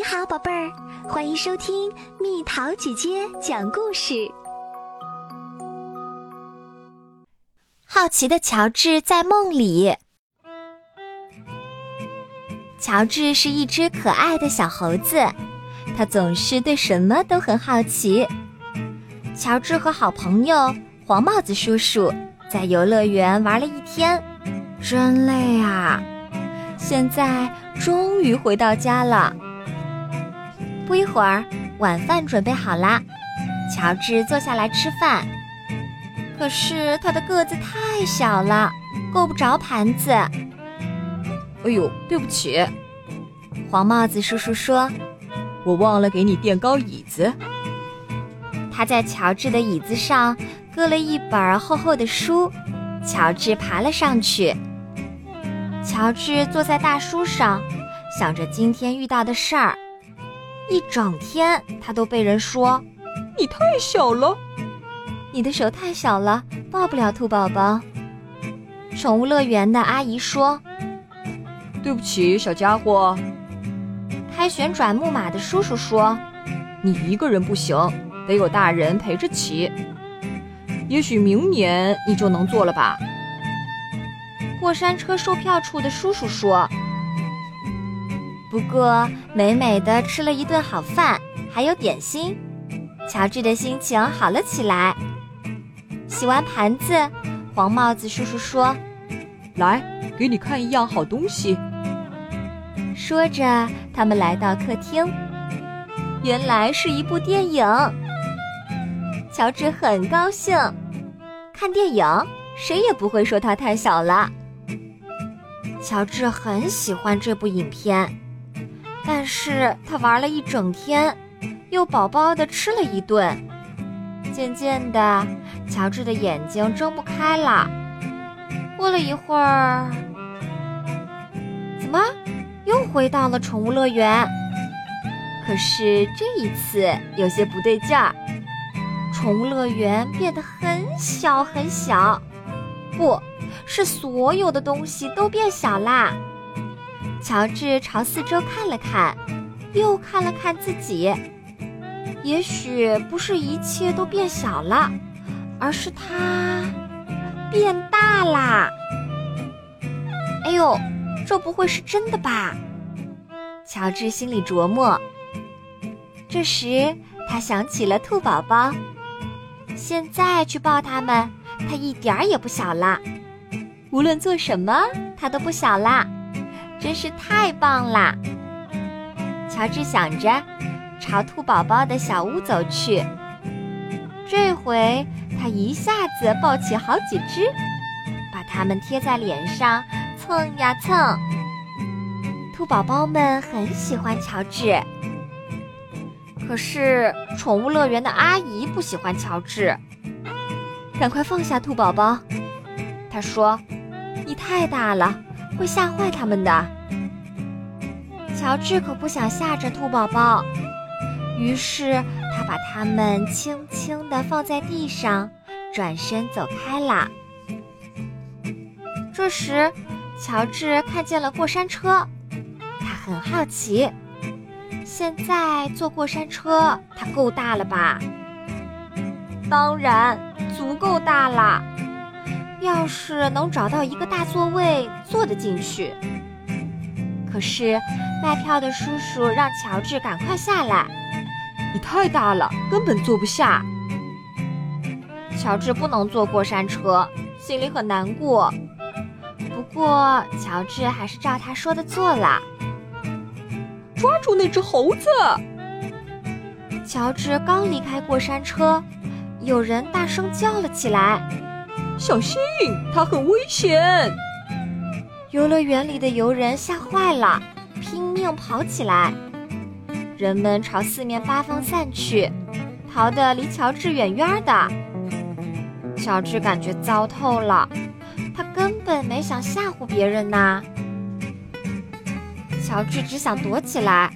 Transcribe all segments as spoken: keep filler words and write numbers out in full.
你好，宝贝儿，欢迎收听蜜桃姐姐讲故事。好奇的乔治在梦里。乔治是一只可爱的小猴子，他总是对什么都很好奇。乔治和好朋友黄帽子叔叔在游乐园玩了一天，真累啊，现在终于回到家了。不一会儿，晚饭准备好啦，乔治坐下来吃饭。可是他的个子太小了，够不着盘子。哎呦，对不起，黄帽子叔叔说，我忘了给你垫高椅子。他在乔治的椅子上搁了一本厚厚的书，乔治爬了上去。乔治坐在大书上，想着今天遇到的事儿。一整天他都被人说，你太小了，你的手太小了，抱不了兔宝宝。宠物乐园的阿姨说，对不起，小家伙。开旋转木马的叔叔说，你一个人不行，得有大人陪着骑。也许明年你就能做了吧。过山车售票处的叔叔说。不过美美的吃了一顿好饭，还有点心，乔治的心情好了起来。洗完盘子，黄帽子叔叔说，来，给你看一样好东西。说着他们来到客厅，原来是一部电影。乔治很高兴，看电影谁也不会说他太小了。乔治很喜欢这部影片，但是他玩了一整天，又饱饱的吃了一顿。渐渐的，乔治的眼睛睁不开了。过了一会儿，怎么又回到了宠物乐园？可是这一次有些不对劲儿，宠物乐园变得很小很小，不是所有的东西都变小啦。乔治朝四周看了看，又看了看自己。也许不是一切都变小了，而是它变大啦。哎呦，这不会是真的吧？乔治心里琢磨。这时他想起了兔宝宝，现在去抱它们，它一点儿也不小啦。无论做什么，它都不小啦，真是太棒啦！乔治想着，朝兔宝宝的小屋走去。这回他一下子抱起好几只，把它们贴在脸上蹭呀蹭。兔宝宝们很喜欢乔治，可是宠物乐园的阿姨不喜欢乔治。赶快放下兔宝宝，她说，你太大了，会吓坏他们的。乔治可不想吓着兔宝宝，于是他把它们轻轻地放在地上，转身走开了。这时，乔治看见了过山车，他很好奇，现在坐过山车，它够大了吧？当然，足够大了。要是能找到一个大座位，坐得进去。可是卖票的叔叔让乔治赶快下来，你太大了，根本坐不下。乔治不能坐过山车，心里很难过。不过乔治还是照他说的做了。抓住那只猴子！乔治刚离开过山车，有人大声叫了起来，小心，它很危险！游乐园里的游人吓坏了，拼命跑起来。人们朝四面八方散去，逃得离乔治远远的。乔治感觉糟透了，他根本没想吓唬别人呐。乔治只想躲起来，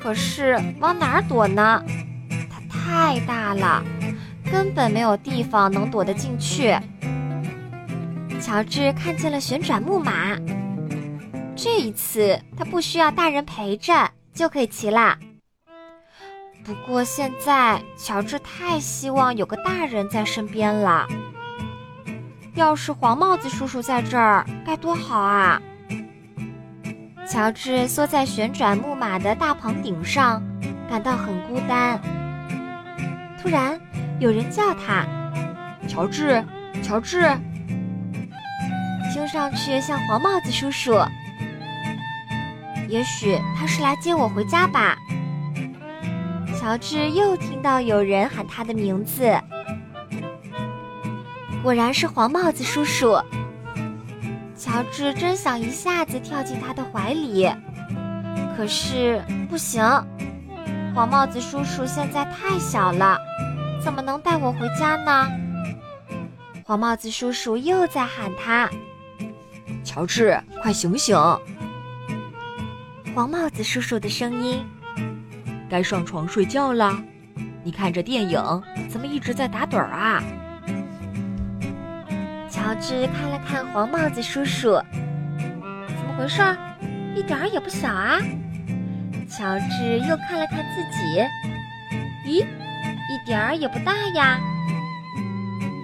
可是往哪儿躲呢？它太大了，根本没有地方能躲得进去。乔治看见了旋转木马，这一次他不需要大人陪着就可以骑啦。不过现在乔治太希望有个大人在身边了。要是黄帽子叔叔在这儿该多好啊！乔治缩在旋转木马的大棚顶上，感到很孤单。突然有人叫他：乔治，乔治！听上去像黄帽子叔叔，也许他是来接我回家吧。乔治又听到有人喊他的名字，果然是黄帽子叔叔。乔治真想一下子跳进他的怀里，可是不行，黄帽子叔叔现在太小了，怎么能带我回家呢？黄帽子叔叔又在喊他：乔治，快醒醒！黄帽子叔叔的声音：该上床睡觉了，你看着电影怎么一直在打盹儿啊？乔治看了看黄帽子叔叔，怎么回事？一点儿也不小啊！乔治又看了看自己，咦，一点儿也不大呀！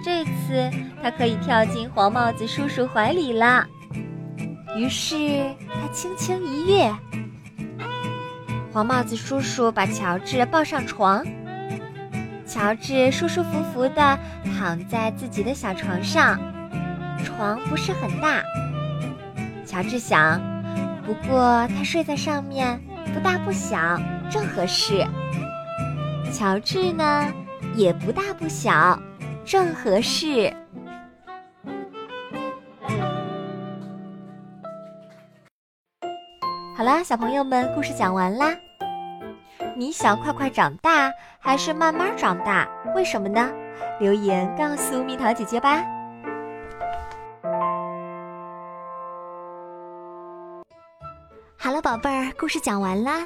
这次他可以跳进黄帽子叔叔怀里了。于是他轻轻一跃，黄帽子叔叔把乔治抱上床。乔治舒舒服服地躺在自己的小床上，床不是很大，乔治想，不过他睡在上面不大不小，正合适。乔治呢，也不大不小，正合适。好啦，小朋友们，故事讲完啦。你想快快长大还是慢慢长大？为什么呢？留言告诉蜜桃姐姐吧。好了，宝贝儿，故事讲完啦。